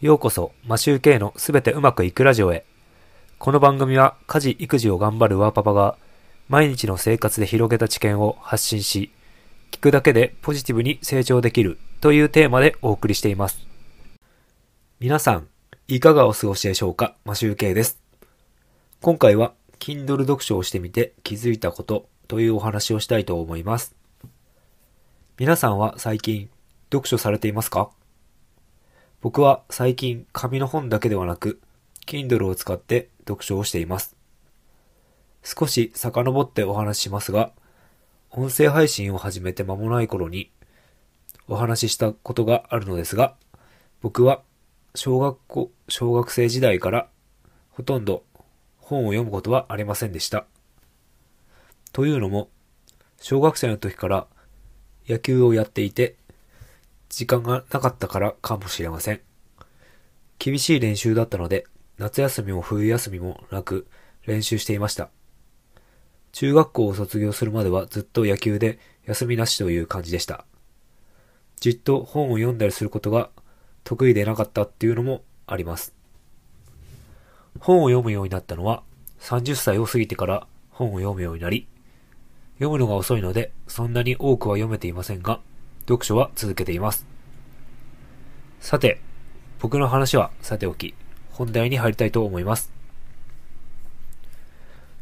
ようこそマシュー K のすべてうまくいくラジオへ。この番組は家事育児を頑張るワーパパが毎日の生活で広げた知見を発信し、聞くだけでポジティブに成長できるというテーマでお送りしています。皆さんいかがお過ごしでしょうか。マシュー K です。今回は Kindle 読書をしてみて気づいたことというお話をしたいと思います。皆さんは最近読書されていますか？僕は最近紙の本だけではなく Kindle を使って読書をしています。少し遡ってお話ししますが、音声配信を始めて間もない頃にお話ししたことがあるのですが、僕は小学生時代からほとんど本を読むことはありませんでした。というのも、小学生の時から野球をやっていて、時間がなかったからかもしれません。厳しい練習だったので、夏休みも冬休みもなく練習していました。中学校を卒業するまではずっと野球で休みなしという感じでした。じっと本を読んだりすることが得意でなかったっていうのもあります。本を読むようになったのは30歳を過ぎてから本を読むようになり、読むのが遅いのでそんなに多くは読めていませんが、読書は続けています。さて、僕の話はさておき、本題に入りたいと思います。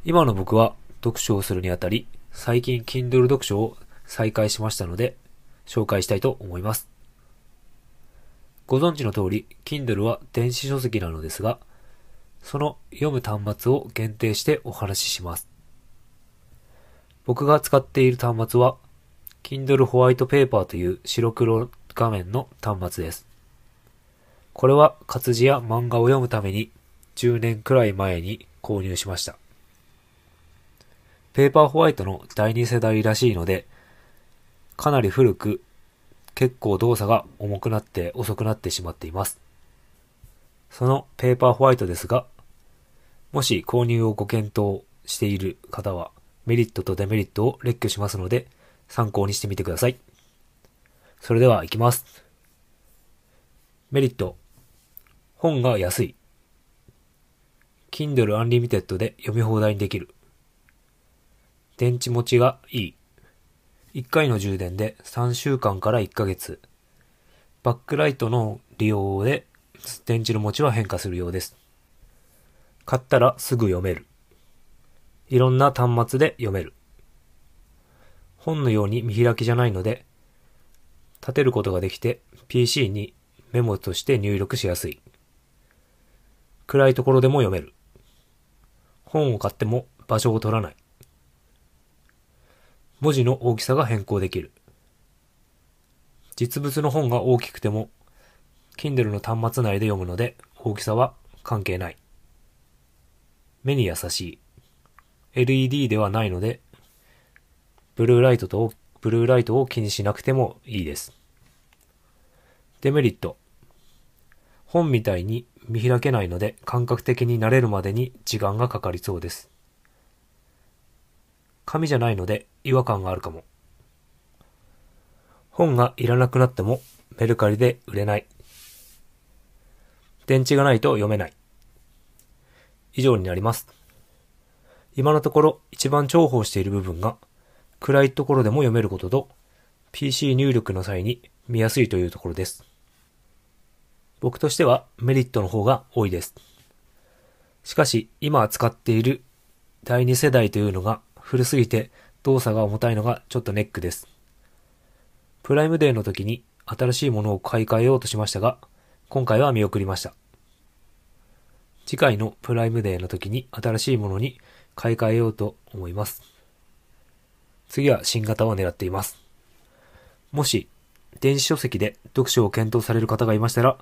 今の僕は読書をするにあたり、最近 Kindle 読書を再開しましたので、紹介したいと思います。ご存知の通り、Kindle は電子書籍なのですが、その読む端末を限定してお話しします。僕が使っている端末は、Kindle ホワイトペーパーという白黒画面の端末です。これは活字や漫画を読むために10年くらい前に購入しました。ペーパーホワイトの第2世代らしいので、かなり古く、結構動作が重くなって遅くなってしまっています。そのペーパーホワイトですが、もし購入をご検討している方はメリットとデメリットを列挙しますので、参考にしてみてください。それでは行きます。メリット。本が安い。Kindle Unlimited で読み放題にできる。電池持ちがいい。1回の充電で3週間から1ヶ月。バックライトの利用で電池の持ちは変化するようです。買ったらすぐ読める。いろんな端末で読める。本のように見開きじゃないので、立てることができて PC にメモとして入力しやすい。暗いところでも読める。本を買っても場所を取らない。文字の大きさが変更できる。実物の本が大きくても Kindle の端末内で読むので大きさは関係ない。目に優しい。LED ではないのでブルーライトを気にしなくてもいいです。デメリット。本みたいに見開けないので感覚的に慣れるまでに時間がかかりそうです。紙じゃないので違和感があるかも。本がいらなくなってもメルカリで売れない。電池がないと読めない。以上になります。今のところ一番重宝している部分が暗いところでも読めることと PC 入力の際に見やすいというところです。僕としてはメリットの方が多いです。しかし今使っている第2世代というのが古すぎて動作が重たいのがちょっとネックです。プライムデーの時に新しいものを買い替えようとしましたが、今回は見送りました。次回のプライムデーの時に新しいものに買い替えようと思います。次は新型を狙っています。もし、電子書籍で読書を検討される方がいましたら、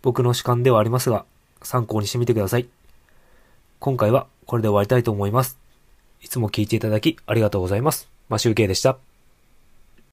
僕の主観ではありますが、参考にしてみてください。今回はこれで終わりたいと思います。いつも聞いていただきありがとうございます。マシュウケイでした。